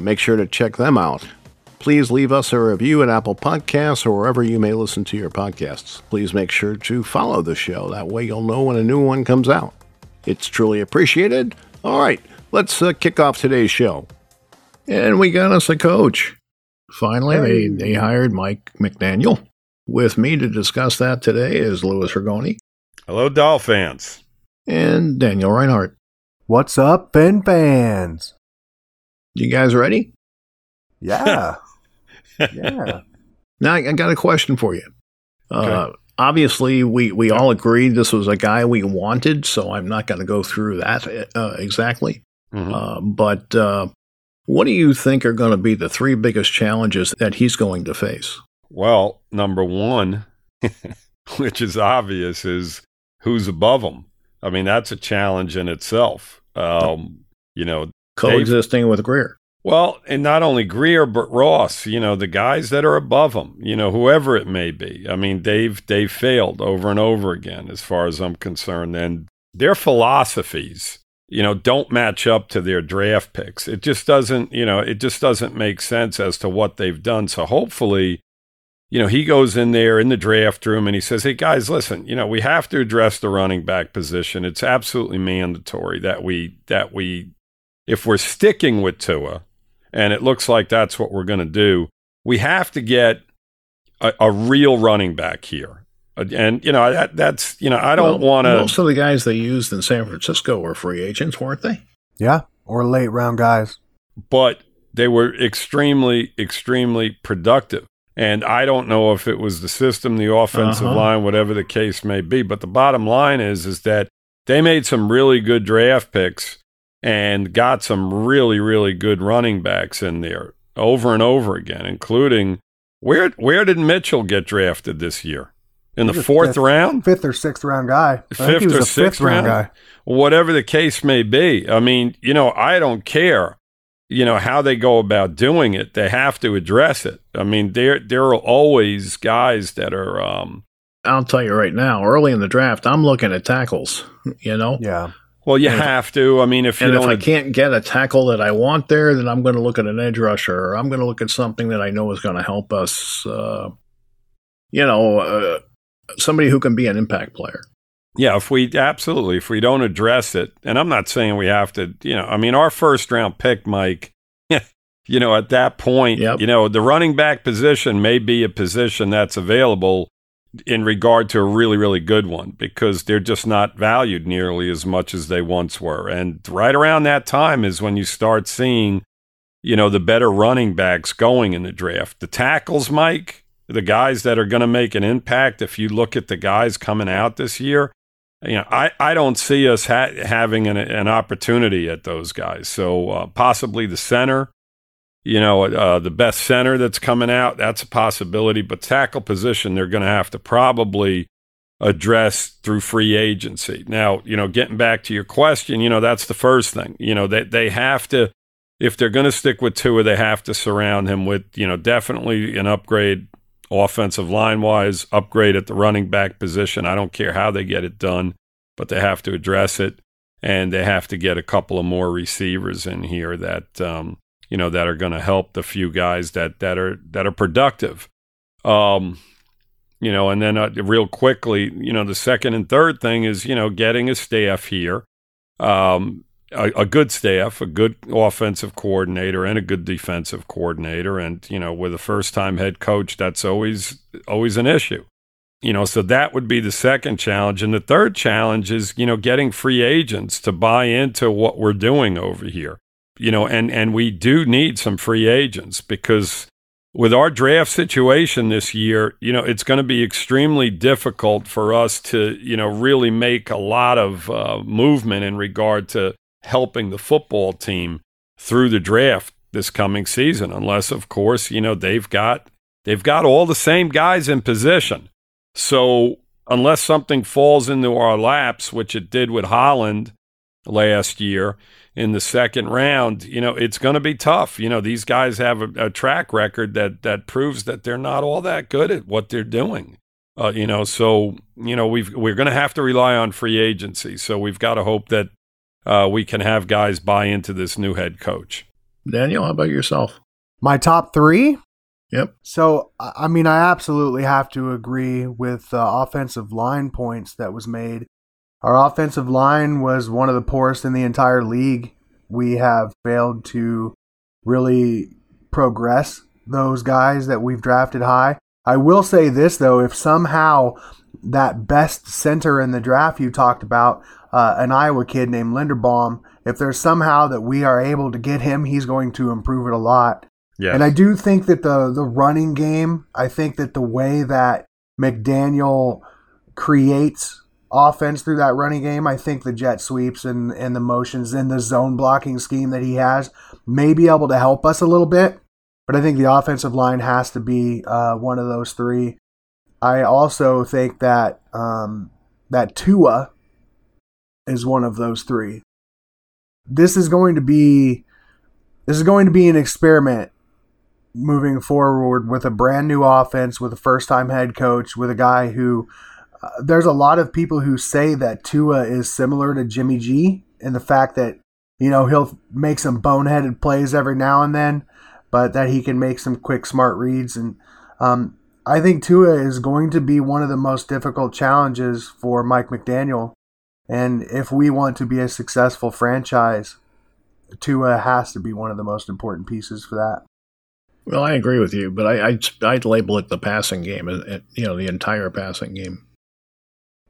Make sure to check them out. Please leave us a review at Apple Podcasts or wherever you may listen to your podcasts. Please make sure to follow the show. That way you'll know when a new one comes out. It's truly appreciated. All right, let's kick off today's show. And we got us a coach. Finally, they hired Mike McDaniel. With me to discuss that today is Louis Rigoni. Hello, Dolphins. And Daniel Reinhardt. What's up, Fin fans? You guys ready? Yeah. Yeah. Now, I got a question for you. Okay. Obviously, we all agreed this was a guy we wanted, so I'm not going to go through that exactly. Mm-hmm. But what do you think are going to be the three biggest challenges that he's going to face? Well, number one, which is obvious, is who's above him. I mean, that's a challenge in itself. Coexisting with Greer. Well, and not only Greer, but Ross, the guys that are above him, whoever it may be. I mean, they've failed over and over again, as far as I'm concerned. And their philosophies, don't match up to their draft picks. It just doesn't, make sense as to what they've done. So hopefully, he goes in there in the draft room and he says, hey, guys, listen, we have to address the running back position. It's absolutely mandatory that we, if we're sticking with Tua, and it looks like that's what we're going to do, we have to get a real running back here. And, I don't want to... Most of the guys they used in San Francisco were free agents, weren't they? Yeah, or late-round guys. But they were extremely, extremely productive. And I don't know if it was the system, the offensive line, whatever the case may be. But the bottom line is that they made some really good draft picks and got some really, really good running backs in there over and over again, including where did Mitchell get drafted this year? In the fourth round? Fifth or sixth round guy. Fifth or sixth round guy. Whatever the case may be. I mean, I don't care, how they go about doing it. They have to address it. I mean, there are always guys that are I'll tell you right now, early in the draft, I'm looking at tackles, Yeah. Well, you have to. I mean, if I can't get a tackle that I want there, then I'm going to look at an edge rusher, or I'm going to look at something that I know is going to help us, somebody who can be an impact player. Yeah, if we don't address it, and I'm not saying we have to, our first round pick, Mike, at that point, yep. The running back position may be a position that's available in regard to a really, really good one, because they're just not valued nearly as much as they once were. And right around that time is when you start seeing, the better running backs going in the draft. The tackles, Mike, the guys that are going to make an impact, if you look at the guys coming out this year, I don't see us having an opportunity at those guys. So possibly the center. The best center that's coming out, that's a possibility. But tackle position, they're going to have to probably address through free agency. Now, getting back to your question, that's the first thing. They have to, if they're going to stick with Tua, they have to surround him with, definitely an upgrade offensive line-wise, upgrade at the running back position. I don't care how they get it done, but they have to address it. And they have to get a couple of more receivers in here that that are going to help the few guys that are productive. And then real quickly, the second and third thing is, getting a staff here, a good staff, a good offensive coordinator and a good defensive coordinator. And, with a first-time head coach, that's always an issue. So that would be the second challenge. And the third challenge is, getting free agents to buy into what we're doing over here. And we do need some free agents, because with our draft situation this year, it's going to be extremely difficult for us to, really make a lot of movement in regard to helping the football team through the draft this coming season, unless, of course, you know, they've got all the same guys in position. So unless something falls into our laps, which it did with Holland last year in the second round, you know, it's going to be tough. You know, these guys have a track record that proves that they're not all that good at what they're doing. You know, so, you know, we're going to have to rely on free agency. So we've got to hope that we can have guys buy into this new head coach. Daniel, how about yourself? My top three? Yep. So, I mean, I absolutely have to agree with the offensive line points that was made. Our offensive line was one of the poorest in the entire league. We have failed to really progress those guys that we've drafted high. I will say this, though, if somehow that best center in the draft you talked about, an Iowa kid named Linderbaum, if there's somehow that we are able to get him, he's going to improve it a lot. Yes. And I do think that the running game, I think that the way that McDaniel creates offense through that running game, I think the jet sweeps and the motions and the zone blocking scheme that he has may be able to help us a little bit. But I think the offensive line has to be one of those three. I also think that that Tua is one of those three. This is going to be an experiment moving forward with a brand new offense, with a first-time head coach, with a guy who there's a lot of people who say that Tua is similar to Jimmy G in the fact that, you know, he'll make some boneheaded plays every now and then, but that he can make some quick, smart reads. And I think Tua is going to be one of the most difficult challenges for Mike McDaniel. And if we want to be a successful franchise, Tua has to be one of the most important pieces for that. Well, I agree with you, but I'd label it the passing game, you know, the entire passing game.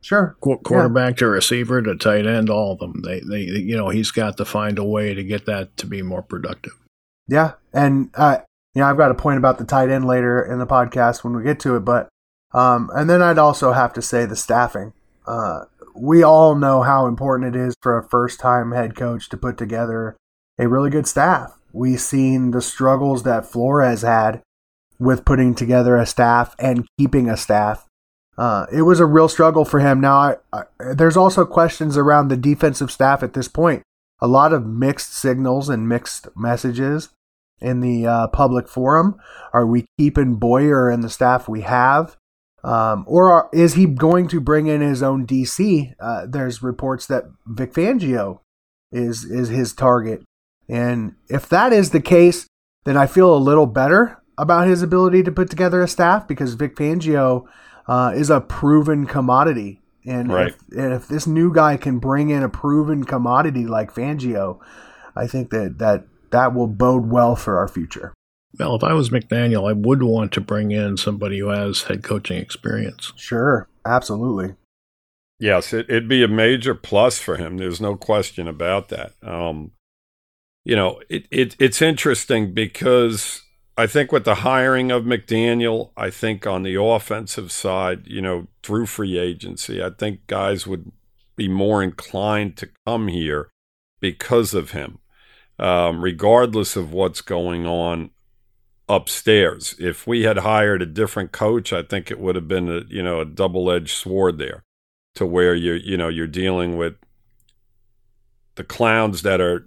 Sure. Quarterback to receiver to tight end, all of them. They, you know, he's got to find a way to get that to be more productive. Yeah, and you know, I've got a point about the tight end later in the podcast when we get to it, but and then I'd also have to say the staffing. We all know how important it is for a first-time head coach to put together a really good staff. We've seen the struggles that Flores had with putting together a staff and keeping a staff. It was a real struggle for him. Now, there's also questions around the defensive staff at this point. A lot of mixed signals and mixed messages in the public forum. Are we keeping Boyer and the staff we have? Or is he going to bring in his own DC? There's reports that Vic Fangio is his target. And if that is the case, then I feel a little better about his ability to put together a staff, because Vic Fangio is a proven commodity. And, right. if this new guy can bring in a proven commodity like Fangio, I think that will bode well for our future. Well, if I was McDaniel, I would want to bring in somebody who has head coaching experience. Sure, absolutely. Yes, it'd be a major plus for him. There's no question about that. You know, it's interesting because I think with the hiring of McDaniel, I think on the offensive side, you know, through free agency, I think guys would be more inclined to come here because of him, regardless of what's going on upstairs. If we had hired a different coach, I think it would have been a double-edged sword there, to where you're dealing with the clowns that are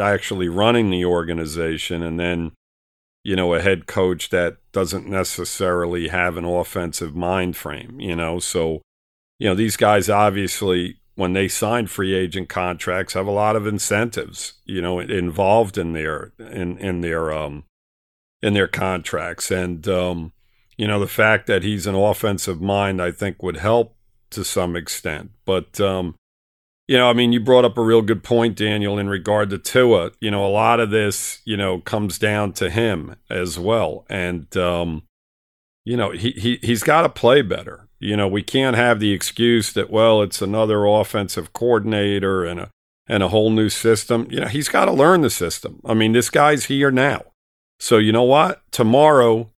actually running the organization, and then, you know, a head coach that doesn't necessarily have an offensive mind frame, you know. So, you know, these guys obviously, when they sign free agent contracts, have a lot of incentives, you know, involved in their contracts. And, you know, the fact that he's an offensive mind, I think, would help to some extent. But, you know, I mean, you brought up a real good point, Daniel, in regard to Tua. You know, a lot of this, you know, comes down to him as well. And, you know, he's got to play better. You know, we can't have the excuse that, well, it's another offensive coordinator and a whole new system. You know, he's got to learn the system. I mean, this guy's here now. So you know what? Tomorrow,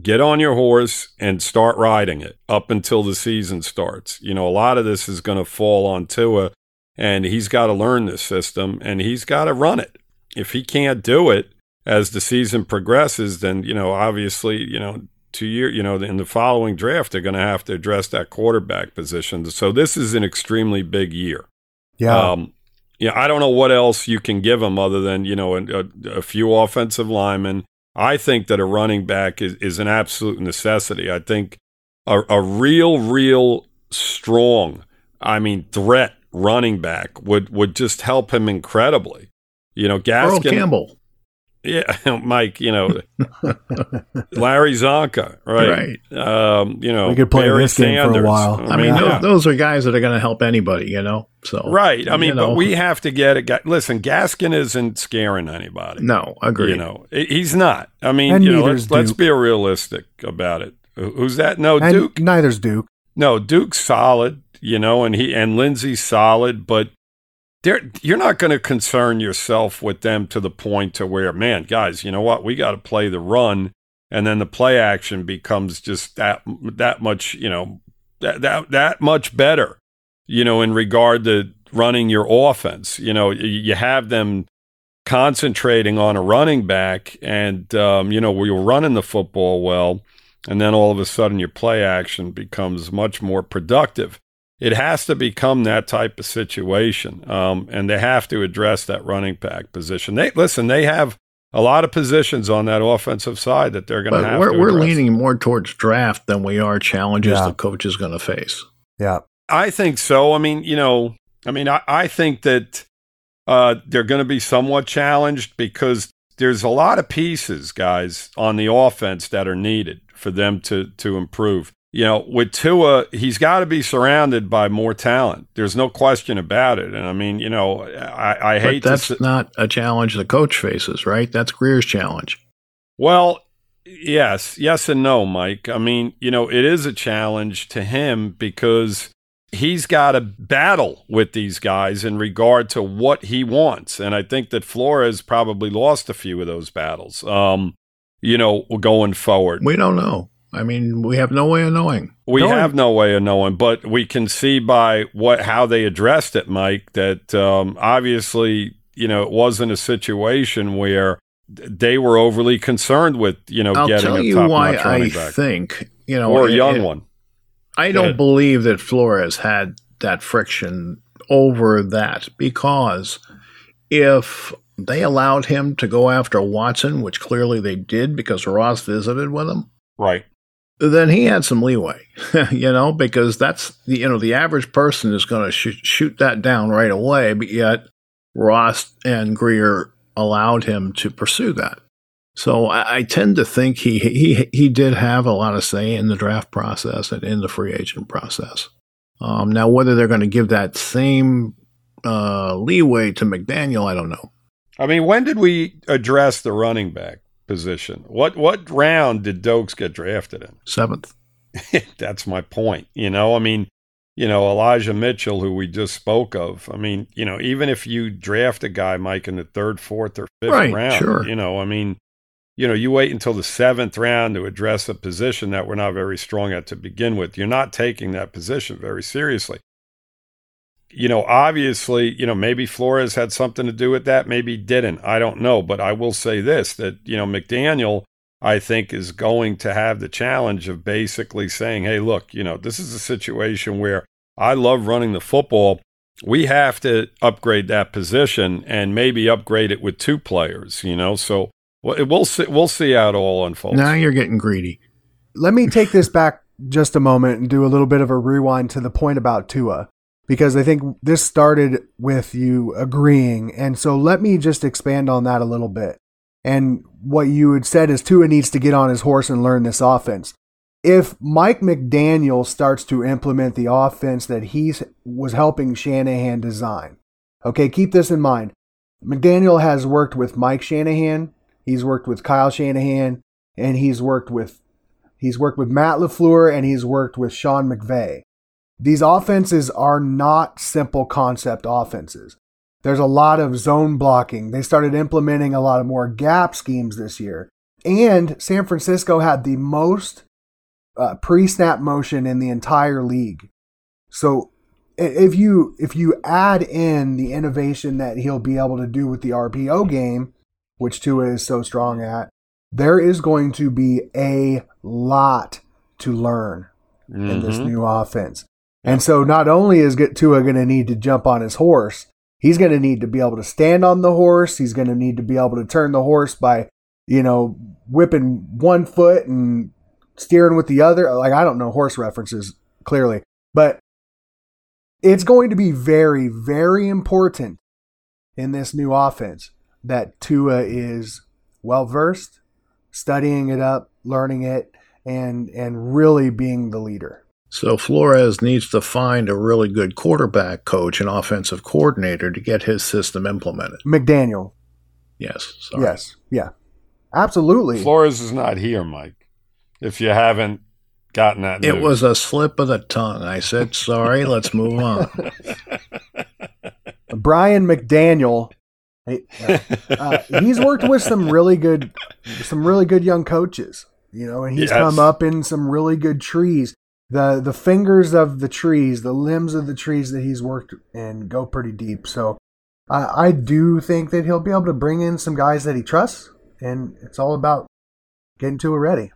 get on your horse and start riding it up until the season starts. You know, a lot of this is going to fall on Tua, and he's got to learn this system, and he's got to run it. If he can't do it as the season progresses, then, you know, obviously, you know, 2 years, you know, in the following draft, they're going to have to address that quarterback position. So this is an extremely big year. Yeah. Yeah, I don't know what else you can give them other than, you know, a few offensive linemen. I think that a running back is an absolute necessity. I think a real strong, I mean, threat running back would just help him incredibly. You know, Gaskin. Earl Campbell. Yeah, Mike, you know, Larry Zonka, right? Right. You know, we could play Barry this Sanders game for a while. I mean, those are guys that are going to help anybody, you know? So right. I mean, but we have to get a guy. Listen, Gaskin isn't scaring anybody. No, agreed. You know, he's not. I mean, and you know, let's be realistic about it. Who's that? No, and Duke. Neither's Duke. No, Duke's solid, you know, and Lindsey's solid, but you're not going to concern yourself with them to the point to where, man, guys, you know what? We got to play the run, and then the play action becomes just that much, you know, that much better, you know, in regard to running your offense. You know, you have them concentrating on a running back, and you know, where you're running the football well, and then all of a sudden your play action becomes much more productive. It has to become that type of situation, and they have to address that running back position. They have a lot of positions on that offensive side that they're going to have to address. We're leaning more towards draft than we are challenges the coach is going to face. Yeah. I think so. I mean, you know, I think that they're going to be somewhat challenged because there's a lot of pieces, guys, on the offense that are needed for them to improve. You know, with Tua, he's got to be surrounded by more talent. There's no question about it. And I mean, you know, I hate that. That's not a challenge the coach faces, right? That's Greer's challenge. Well, yes and no, Mike. I mean, you know, it is a challenge to him because he's got to battle with these guys in regard to what he wants. And I think that Flores probably lost a few of those battles, you know, going forward. We don't know. I mean, we have no way of knowing. But we can see by how they addressed it, Mike, that obviously, you know, it wasn't a situation where they were overly concerned with, you know, getting a top-notch running back. I think, you know, or a young one. I don't believe that Flores had that friction over that, because if they allowed him to go after Watson, which clearly they did because Ross visited with him, right, then he had some leeway, you know, because that's, you know, the average person is going to shoot that down right away, but yet Ross and Greer allowed him to pursue that. So I tend to think he did have a lot of say in the draft process and in the free agent process. Now, whether they're going to give that same leeway to McDaniel, I don't know. I mean, when did we address the running back position? What round did Dokes get drafted in? 7th. That's my point. You know, I mean, you know, Elijah Mitchell, who we just spoke of. I mean, you know, even if you draft a guy, Mike, in the 3rd, 4th, or 5th round, sure. You know, I mean, you know, you wait until the 7th round to address a position that we're not very strong at to begin with. You're not taking that position very seriously. You know, obviously, you know, maybe Flores had something to do with that. Maybe didn't. I don't know. But I will say this, that, you know, McDaniel, I think, is going to have the challenge of basically saying, hey, look, you know, this is a situation where I love running the football. We have to upgrade that position and maybe upgrade it with 2 players, you know. So we'll see how it all unfolds. Now you're getting greedy. Let me take this back just a moment and do a little bit of a rewind to the point about Tua, because I think this started with you agreeing. And so let me just expand on that a little bit. And what you had said is Tua needs to get on his horse and learn this offense. If Mike McDaniel starts to implement the offense that he was helping Shanahan design, okay, keep this in mind. McDaniel has worked with Mike Shanahan. He's worked with Kyle Shanahan, and he's worked with Matt LeFleur, and he's worked with Sean McVay. These offenses are not simple concept offenses. There's a lot of zone blocking. They started implementing a lot of more gap schemes this year. And San Francisco had the most pre-snap motion in the entire league. So if you add in the innovation that he'll be able to do with the RPO game, which Tua is so strong at, there is going to be a lot to learn in this new offense. And so not only is Tua going to need to jump on his horse, he's going to need to be able to stand on the horse. He's going to need to be able to turn the horse by, you know, whipping one foot and steering with the other. Like, I don't know horse references clearly, but it's going to be very, very important in this new offense that Tua is well-versed, studying it up, learning it, and really being the leader. So Flores needs to find a really good quarterback coach and offensive coordinator to get his system implemented. McDaniel. Yes. Sorry. Yes. Yeah. Absolutely. Flores is not here, Mike, if you haven't gotten that news. It was a slip of the tongue. I said, sorry, let's move on. Brian McDaniel, he's worked with some really good young coaches, you know, and he's come up in some really good trees. The fingers of the trees, the limbs of the trees that he's worked in go pretty deep. So I do think that he'll be able to bring in some guys that he trusts, and it's all about getting Tua ready.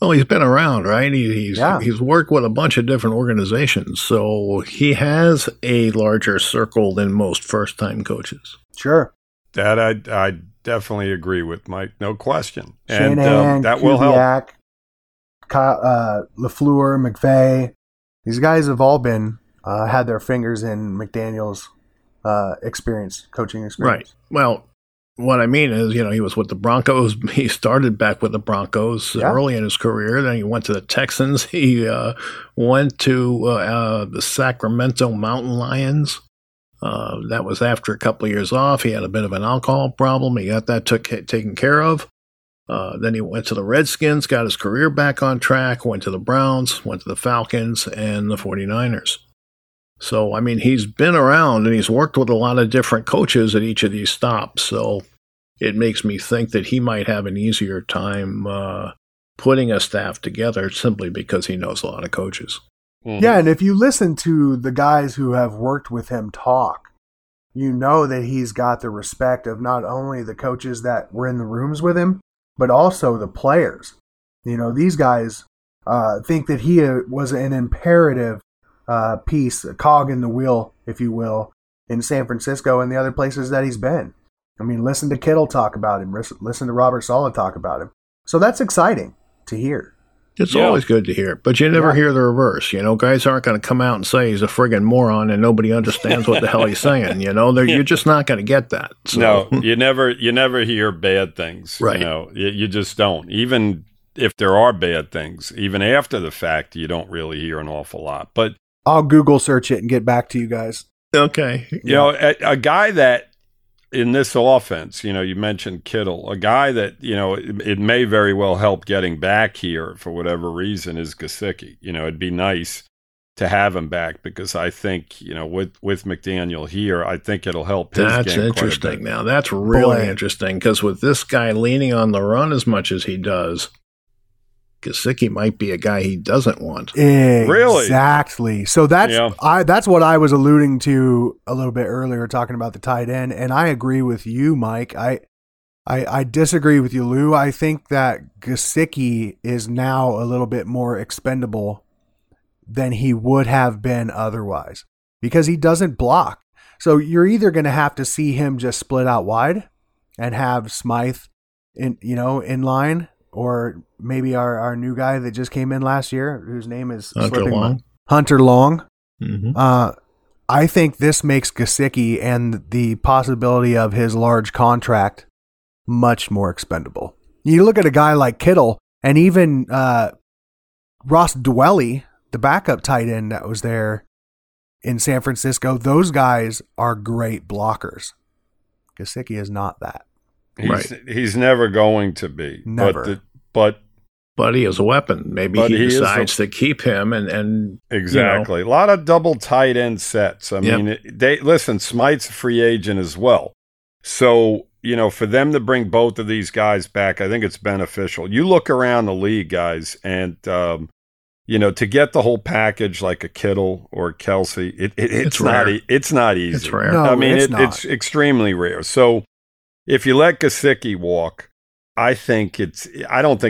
Well, he's been around, right? He's worked with a bunch of different organizations, so he has a larger circle than most first-time coaches. Sure. That I definitely agree with, Mike. No question. Shanahan, and that Kubiak, will help. Kyle, LeFleur, McVay, these guys have all been had their fingers in McDaniel's coaching experience. Right. Well, what I mean is, you know, he was with the Broncos. He started back with the Broncos early in his career. Then he went to the Texans. He went to the Sacramento Mountain Lions. That was after a couple of years off. He had a bit of an alcohol problem. He got that taken care of. Then he went to the Redskins, got his career back on track, went to the Browns, went to the Falcons, and the 49ers. So, I mean, he's been around and he's worked with a lot of different coaches at each of these stops. So it makes me think that he might have an easier time putting a staff together simply because he knows a lot of coaches. Mm-hmm. Yeah, and if you listen to the guys who have worked with him talk, you know that he's got the respect of not only the coaches that were in the rooms with him, but also the players. You know, these guys think that he was an imperative piece, a cog in the wheel, if you will, in San Francisco and the other places that he's been. I mean, listen to Kittle talk about him. Listen to Robert Saleh talk about him. So that's exciting to hear. It's always good to hear, but you never hear the reverse. You know, guys aren't going to come out and say he's a friggin' moron and nobody understands what the hell he's saying. You know, you're just not going to get that. So. No, you never hear bad things. Right. You know, you just don't. Even if there are bad things, even after the fact, you don't really hear an awful lot. But I'll Google search it and get back to you guys. Okay. You know, a guy that in this offense, you know, you mentioned Kittle, a guy that, you know, it may very well help getting back here for whatever reason is Gesicki. You know, it'd be nice to have him back because I think, you know, with McDaniel here, I think it'll help his game quite a bit. That's interesting. Now, that's really interesting because with this guy leaning on the run as much as he does, Gesicki might be a guy he doesn't want. Really? Exactly. So that's what I was alluding to a little bit earlier, talking about the tight end. And I agree with you, Mike. I disagree with you, Lou. I think that Gesicki is now a little bit more expendable than he would have been otherwise because he doesn't block. So you're either going to have to see him just split out wide and have Smythe in line, or maybe our new guy that just came in last year, whose name is Hunter Long. Mm-hmm. I think this makes Gesicki and the possibility of his large contract much more expendable. You look at a guy like Kittle and even Ross Dwelly, the backup tight end that was there in San Francisco, those guys are great blockers. Gesicki is not that. He's never going to be. Never. But he is a weapon. Maybe he decides to keep him. And exactly. You know. A lot of double tight end sets. I mean, Smythe's a free agent as well. So, you know, for them to bring both of these guys back, I think it's beneficial. You look around the league, guys, and, you know, to get the whole package like a Kittle or Kelsey, it's not easy. It's rare. No, I mean, it's extremely rare. So, if you let Gesicki walk, I don't think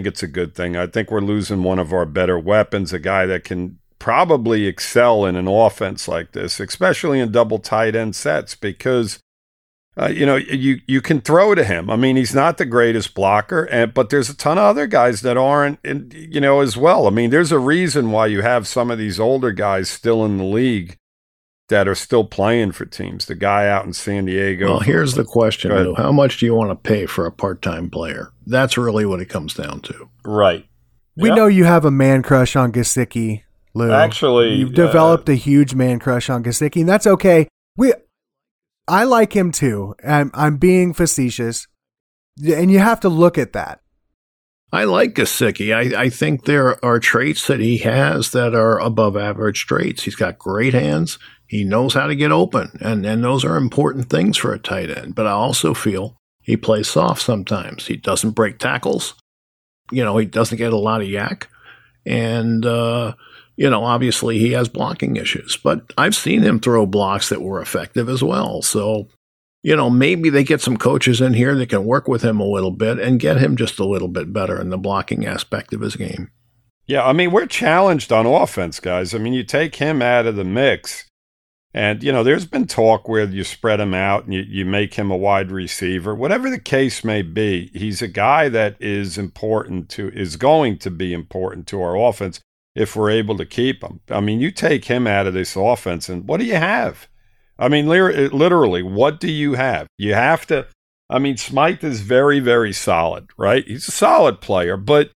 it's a good thing. I think we're losing one of our better weapons, a guy that can probably excel in an offense like this, especially in double tight end sets, because you can throw to him. I mean, he's not the greatest blocker, but there's a ton of other guys that aren't, as well. I mean, there's a reason why you have some of these older guys still in the league that are still playing for teams. The guy out in San Diego. Well, here's the question, Lou. How much do you want to pay for a part-time player? That's really what it comes down to. Right. We know you have a man crush on Gesicki, Lou. Actually, you've developed a huge man crush on Gesicki, and that's okay. I like him too. I'm being facetious, and you have to look at that. I like Gesicki. I think there are traits that he has that are above average traits. He's got great hands. He knows how to get open, and those are important things for a tight end. But I also feel he plays soft sometimes. He doesn't break tackles. He doesn't get a lot of yak, and obviously he has blocking issues, but I've seen him throw blocks that were effective as well. So, maybe they get some coaches in here that can work with him a little bit and get him just a little bit better in the blocking aspect of his game. Yeah, I mean, we're challenged on offense, guys. I mean, you take him out of the mix and, there's been talk where you spread him out and you make him a wide receiver. Whatever the case may be, he's a guy that is going to be important to our offense if we're able to keep him. I mean, you take him out of this offense, and what do you have? I mean, literally, what do you have? You have to, Smythe is very, very solid, right? He's a solid player, but,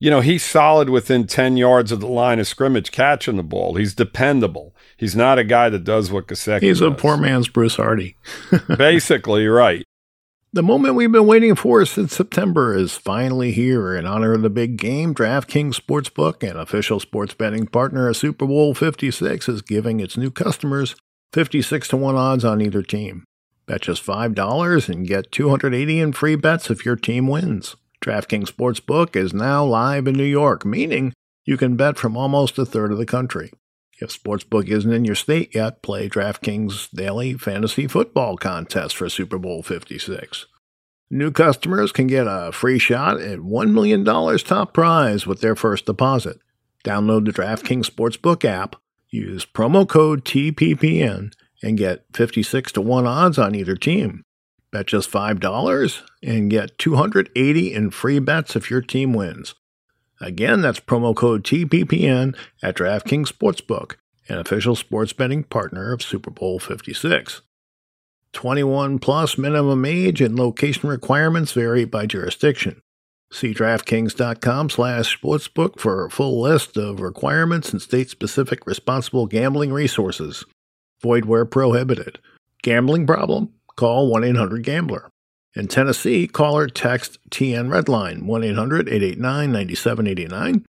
he's solid within 10 yards of the line of scrimmage catching the ball. He's dependable. He's not a guy that does what Gesicki does. He's a poor man's Bruce Hardy. Basically, right. The moment we've been waiting for since September is finally here. In honor of the big game, DraftKings Sportsbook, an official sports betting partner of Super Bowl 56, is giving its new customers 56-1 odds on either team. Bet just $5 and get $280 in free bets if your team wins. DraftKings Sportsbook is now live in New York, meaning you can bet from almost a third of the country. If Sportsbook isn't in your state yet, play DraftKings Daily Fantasy Football Contest for Super Bowl 56. New customers can get a free shot at $1 million top prize with their first deposit. Download the DraftKings Sportsbook app, use promo code TPPN, and get 56-1 odds on either team. Bet just $5 and get $280 in free bets if your team wins. Again, that's promo code TPPN at DraftKings Sportsbook, an official sports betting partner of Super Bowl 56. 21 plus minimum age and location requirements vary by jurisdiction. See DraftKings.com/sportsbook for a full list of requirements and state-specific responsible gambling resources. Void where prohibited. Gambling problem? Call 1-800-GAMBLER. In Tennessee, call or text TN Redline, 1-800-889-9789.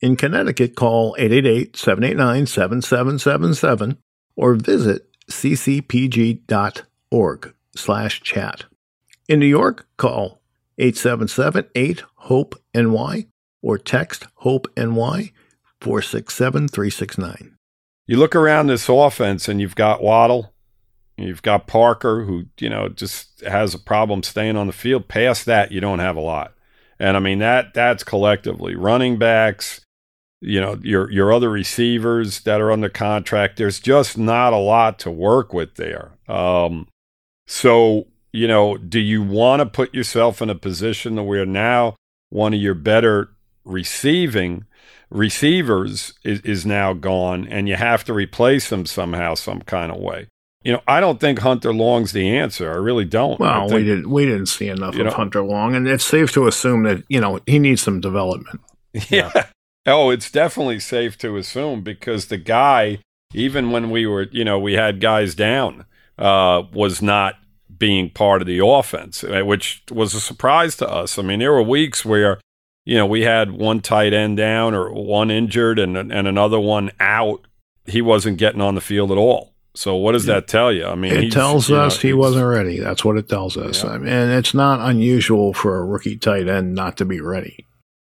In Connecticut, call 888-789-7777 or visit ccpg.org/chat. In New York, call 877-8-HOPE-NY or text HOPE-NY 467-369. You look around this offense and you've got Waddle. You've got Parker, who, just has a problem staying on the field. Past that, you don't have a lot. And, that's collectively. Running backs, your other receivers that are under contract, there's just not a lot to work with there. So, do you want to put yourself in a position to where now one of your better receivers is now gone and you have to replace them somehow, some kind of way? I don't think Hunter Long's the answer. I really don't. Well, we didn't see enough of Hunter Long, and it's safe to assume that, he needs some development. Yeah. Oh, it's definitely safe to assume, because the guy, even when we were, we had guys down, was not being part of the offense, which was a surprise to us. I mean, there were weeks where, we had one tight end down or one injured and another one out. He wasn't getting on the field at all. So what does that tell you? It tells us he wasn't ready. That's what it tells us. Yeah. And it's not unusual for a rookie tight end not to be ready.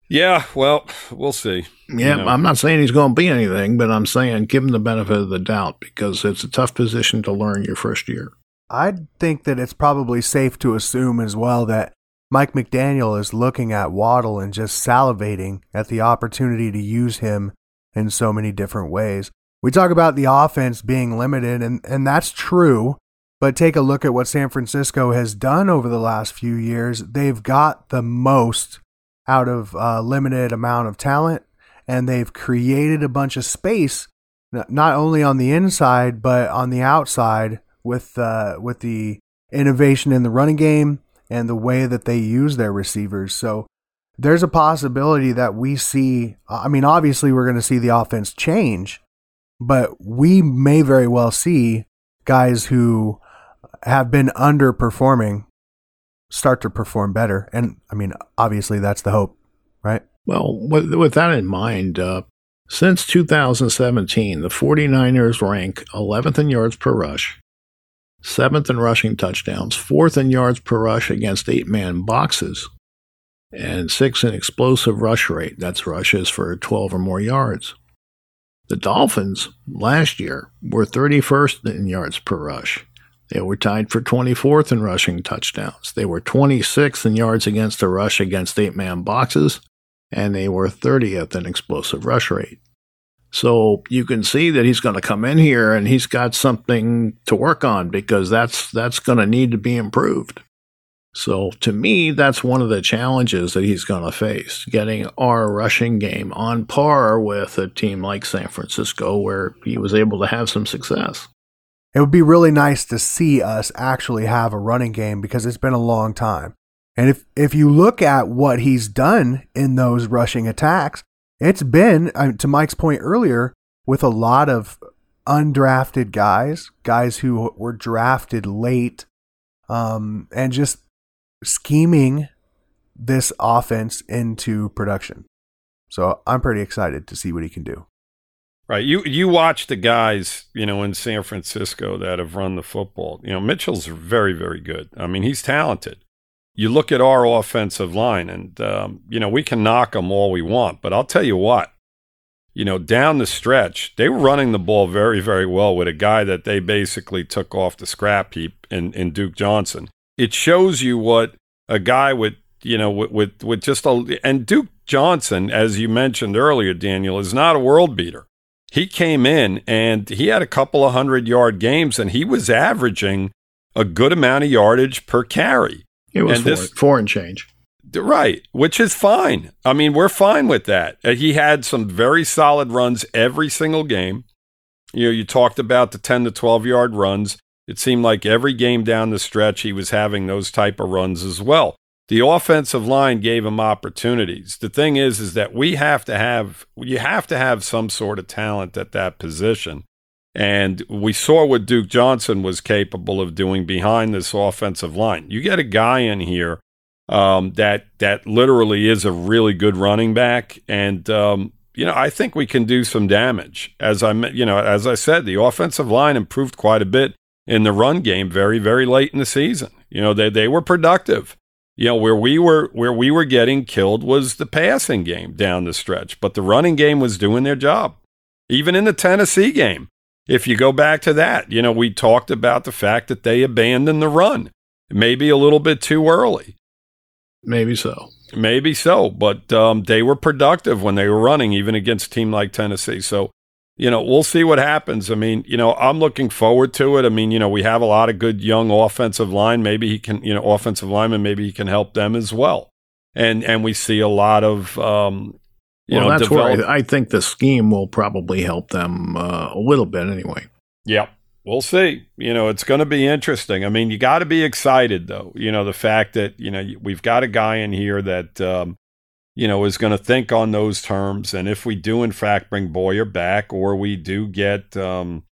Yeah, well, we'll see. Yeah, I'm not saying he's going to be anything, but I'm saying give him the benefit of the doubt, because it's a tough position to learn your first year. I think that it's probably safe to assume as well that Mike McDaniel is looking at Waddle and just salivating at the opportunity to use him in so many different ways. We talk about the offense being limited, and that's true, but take a look at what San Francisco has done over the last few years. They've got the most out of a limited amount of talent, and they've created a bunch of space, not only on the inside, but on the outside with the innovation in the running game and the way that they use their receivers. So there's a possibility that we see, I mean, obviously we're going to see the offense change, but we may very well see guys who have been underperforming start to perform better. And I mean, obviously that's the hope, right? Well, with that in mind, since 2017, the 49ers rank 11th in yards per rush, 7th in rushing touchdowns, 4th in yards per rush against 8-man boxes, and 6th in explosive rush rate. That's rushes for 12 or more yards. The Dolphins last year were 31st in yards per rush. They were tied for 24th in rushing touchdowns. They were 26th in yards against the rush against 8-man boxes, and they were 30th in explosive rush rate. So you can see that he's going to come in here and he's got something to work on, because that's going to need to be improved. So to me, that's one of the challenges that he's going to face, getting our rushing game on par with a team like San Francisco, where he was able to have some success. It would be really nice to see us actually have a running game, because it's been a long time. And if you look at what he's done in those rushing attacks, it's been, to Mike's point earlier, with a lot of undrafted guys who were drafted late, and just scheming this offense into production. So I'm pretty excited to see what he can do. Right. You watch the guys, in San Francisco that have run the football. Mitchell's very, very good. I mean, he's talented. You look at our offensive line and, we can knock them all we want, but I'll tell you what, down the stretch, they were running the ball very, very well with a guy that they basically took off the scrap heap in Duke Johnson. It shows you what a guy with Duke Johnson, as you mentioned earlier, Daniel, is not a world beater. He came in and he had a couple of 100-yard games, and he was averaging a good amount of yardage per carry. It was foreign change. Right, which is fine. I mean, we're fine with that. He had some very solid runs every single game. You talked about the 10 to 12-yard runs. It seemed like every game down the stretch, he was having those type of runs as well. The offensive line gave him opportunities. The thing is that you have to have some sort of talent at that position. And we saw what Duke Johnson was capable of doing behind this offensive line. You get a guy in here that literally is a really good running back, and I think we can do some damage. As I said, the offensive line improved quite a bit in the run game very, very late in the season. They were productive. Where we were getting killed was the passing game down the stretch, but the running game was doing their job, even in the Tennessee game. If you go back to that, we talked about the fact that they abandoned the run, maybe a little bit too early. Maybe so. But they were productive when they were running, even against a team like Tennessee. So, we'll see what happens. I mean, I'm looking forward to it. I mean, we have a lot of good young offensive line. Maybe he can, offensive linemen, maybe he can help them as well. And we see a lot of, that's where I think the scheme will probably help them a little bit anyway. Yeah, we'll see. It's going to be interesting. I mean, you got to be excited, though. The fact that, we've got a guy in here that, is going to think on those terms. And if we do, in fact, bring Boyer back, or we do get who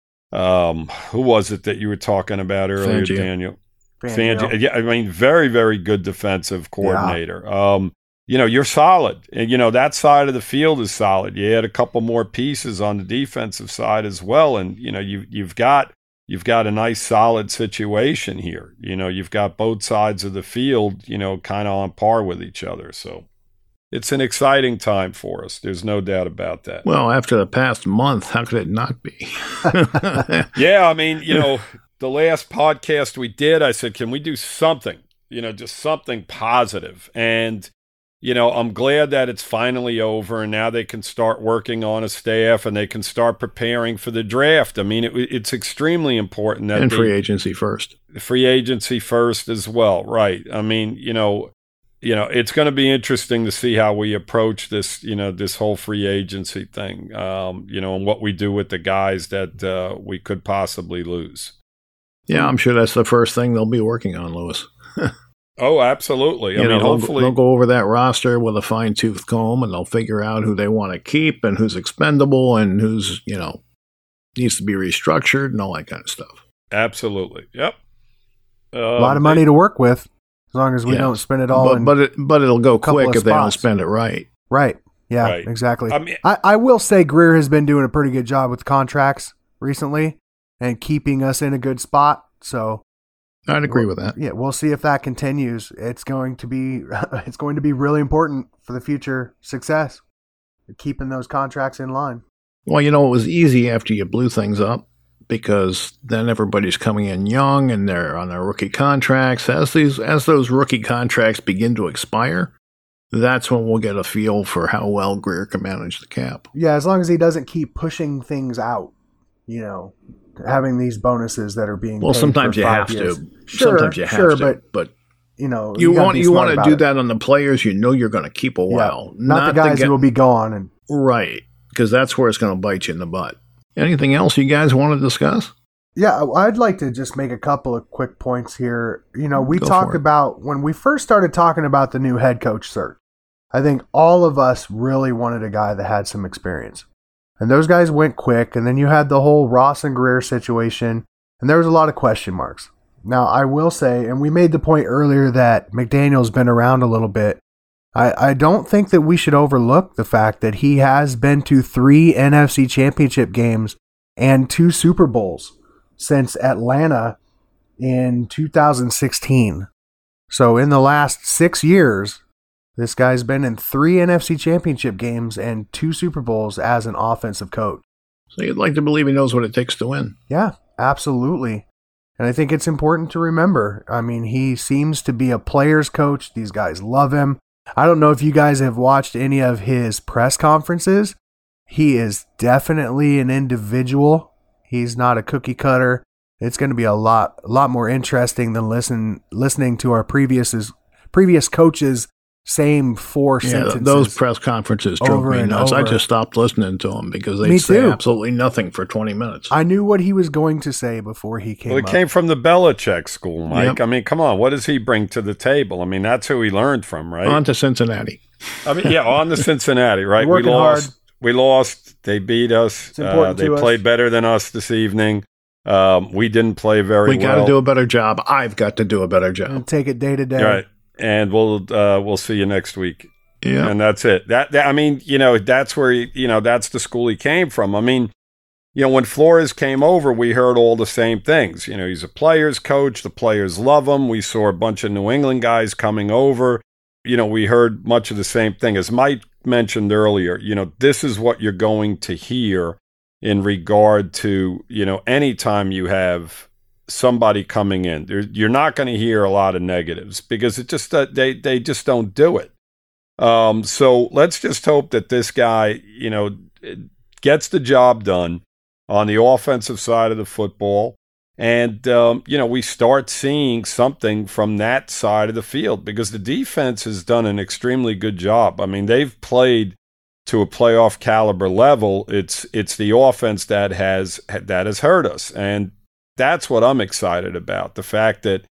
was it that you were talking about earlier, Fangio. Daniel? Fangio. Yeah, I mean, very, very good defensive coordinator. Yeah. You're solid. And, that side of the field is solid. You add a couple more pieces on the defensive side as well. And, you've got a nice solid situation here. You've got both sides of the field, kind of on par with each other. So it's an exciting time for us. There's no doubt about that. Well, after the past month, how could it not be? Yeah, I mean, the last podcast we did, I said, can we do something, just something positive? And, I'm glad that it's finally over and now they can start working on a staff and they can start preparing for the draft. I mean, it's extremely important. That free agency first. Free agency first as well. Right. I mean, it's going to be interesting to see how we approach this, this whole free agency thing, and what we do with the guys that we could possibly lose. Yeah, I'm sure that's the first thing they'll be working on, Louis. Oh, absolutely. I mean, hopefully. They'll go over that roster with a fine-tooth comb, and they'll figure out who they want to keep and who's expendable and who's, needs to be restructured and all that kind of stuff. Absolutely. Yep. A lot of money to work with. As long as we don't spend it all, but it'll go quick if they don't spend it right. Right. Yeah. Right. Exactly. I mean, I will say Greer has been doing a pretty good job with contracts recently and keeping us in a good spot. So I'd agree with that. Yeah, we'll see if that continues. It's going to be really important for the future success, keeping those contracts in line. Well, it was easy after you blew things up, because then everybody's coming in young and they're on their rookie contracts. As those rookie contracts begin to expire, that's when we'll get a feel for how well Greer can manage the cap. Yeah, as long as he doesn't keep pushing things out, having these bonuses that are being paid sometimes for 5 years. Sometimes you have to. But you want to do that on the players you're going to keep a while. Yeah, not the guys who will be gone. Right, because that's where it's going to bite you in the butt. Anything else you guys want to discuss? Yeah, I'd like to just make a couple of quick points here. We talked about when we first started talking about the new head coach search, I think all of us really wanted a guy that had some experience. And those guys went quick. And then you had the whole Ross and Greer situation. And there was a lot of question marks. Now, I will say, and we made the point earlier that McDaniel's been around a little bit. I don't think that we should overlook the fact that he has been to 3 NFC championship games and 2 Super Bowls since Atlanta in 2016. So in the last 6 years, this guy's been in 3 NFC championship games and 2 Super Bowls as an offensive coach. So you'd like to believe he knows what it takes to win. Yeah, absolutely. And I think it's important to remember. I mean, he seems to be a player's coach. These guys love him. I don't know if you guys have watched any of his press conferences. He is definitely an individual. He's not a cookie cutter. It's going to be a lot more interesting than listening to our previous coaches' same 4 sentences. Those press conferences drove me nuts. I just stopped listening to them because they'd say absolutely nothing for 20 minutes. I knew what he was going to say before he came up. Well, he came from the Belichick school, Mike. Yep. I mean, come on. What does he bring to the table? I mean, that's who he learned from, right? On to Cincinnati. I mean, yeah, on to Cincinnati, right? We lost. Hard. We lost. They beat us. It's important they played better than us this evening. We didn't play very well. We got to do a better job. I've got to do a better job. And take it day to day. Right. And we'll see you next week. Yeah, and that's it. That I mean, that's where that's the school he came from. I mean, when Flores came over, we heard all the same things. He's a players coach. The players love him. We saw a bunch of New England guys coming over. We heard much of the same thing as Mike mentioned earlier. This is what you're going to hear in regard to any time you have somebody coming in. You're not going to hear a lot of negatives because it just they just don't do it. So let's just hope that this guy, gets the job done on the offensive side of the football, and we start seeing something from that side of the field because the defense has done an extremely good job. I mean, they've played to a playoff caliber level. It's the offense that has hurt us, and that's what I'm excited about, the fact that,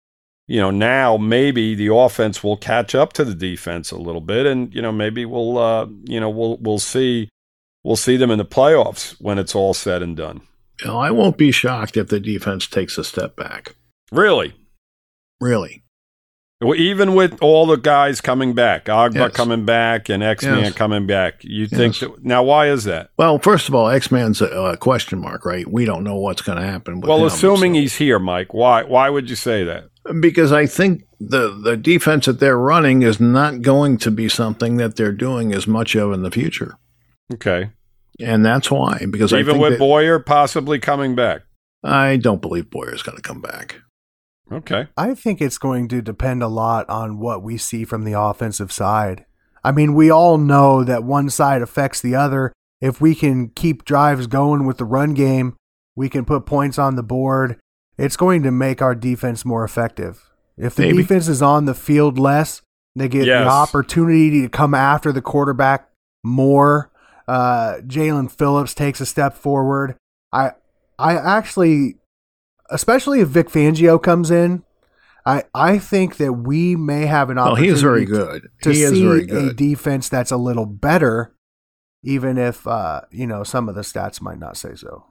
now maybe the offense will catch up to the defense a little bit, and, maybe we'll see them in the playoffs when it's all said and done. I won't be shocked if the defense takes a step back. Really? Really. Well, even with all the guys coming back, Agba coming back and X-Man coming back, you think that, now why is that? Well, first of all, X-Man's a question mark, right? We don't know what's going to happen with him, assuming he's here, Mike, why would you say that? Because I think the defense that they're running is not going to be something that they're doing as much of in the future. Okay. And that's why. Because even with Boyer possibly coming back. I don't believe Boyer's going to come back. Okay. I think it's going to depend a lot on what we see from the offensive side. I mean, we all know that one side affects the other. If we can keep drives going with the run game, we can put points on the board. It's going to make our defense more effective. If the defense is on the field less, they get the opportunity to come after the quarterback more. Jalen Phillips takes a step forward. I actually, especially if Vic Fangio comes in, I think that we may have an opportunity to see a defense that's a little better, even if some of the stats might not say so.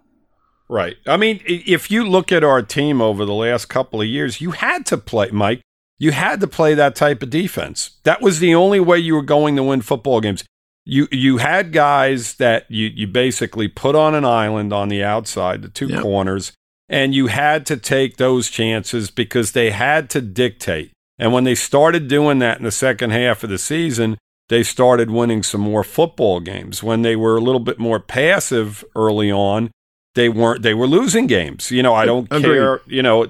Right. I mean, if you look at our team over the last couple of years, you had to play, Mike, you had to play that type of defense. That was the only way you were going to win football games. You had guys that you basically put on an island on the outside, the two corners, and you had to take those chances because they had to dictate. And when they started doing that in the second half of the season, they started winning some more football games. When they were a little bit more passive early on, they were losing games. You know, I don't care. You know,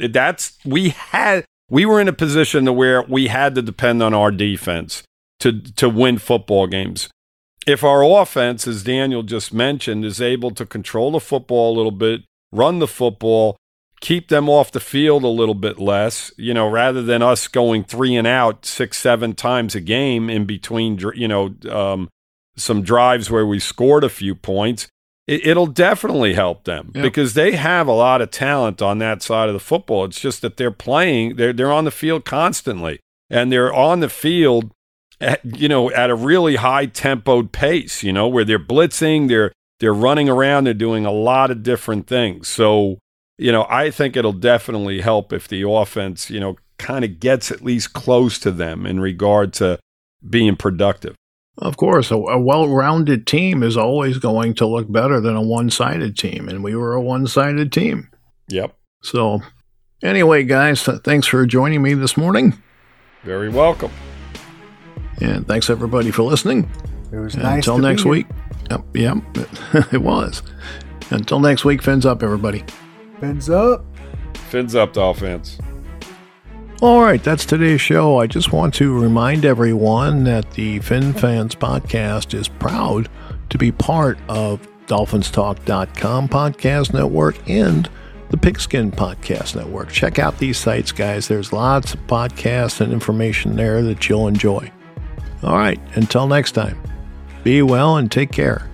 we were in a position to where we had to depend on our defense to win football games. If our offense, as Daniel just mentioned, is able to control the football a little bit, run the football, keep them off the field a little bit less, you know, rather than us going 3 and out 6-7 times a game in between, you know, some drives where we scored a few points, it'll definitely help them because they have a lot of talent on that side of the football. It's just that they're on the field constantly, and they're on the field at a really high tempoed pace, you know, where they're blitzing, they're running around, they're doing a lot of different things. So, you know, I think it'll definitely help if the offense, you know, kind of gets at least close to them in regard to being productive. Of course, a well-rounded team is always going to look better than a one-sided team, and we were a one-sided team. Yep. So, anyway, guys, thanks for joining me this morning. Very welcome. And thanks, everybody, for listening. It was nice. Until next week. Yep, it was. Until next week, fins up, everybody. Fins up. Fins up, Dolphins. All right, that's today's show. I just want to remind everyone that the FinFans Podcast is proud to be part of DolphinsTalk.com Podcast Network and the Pigskin Podcast Network. Check out these sites, guys. There's lots of podcasts and information there that you'll enjoy. All right, until next time, be well and take care.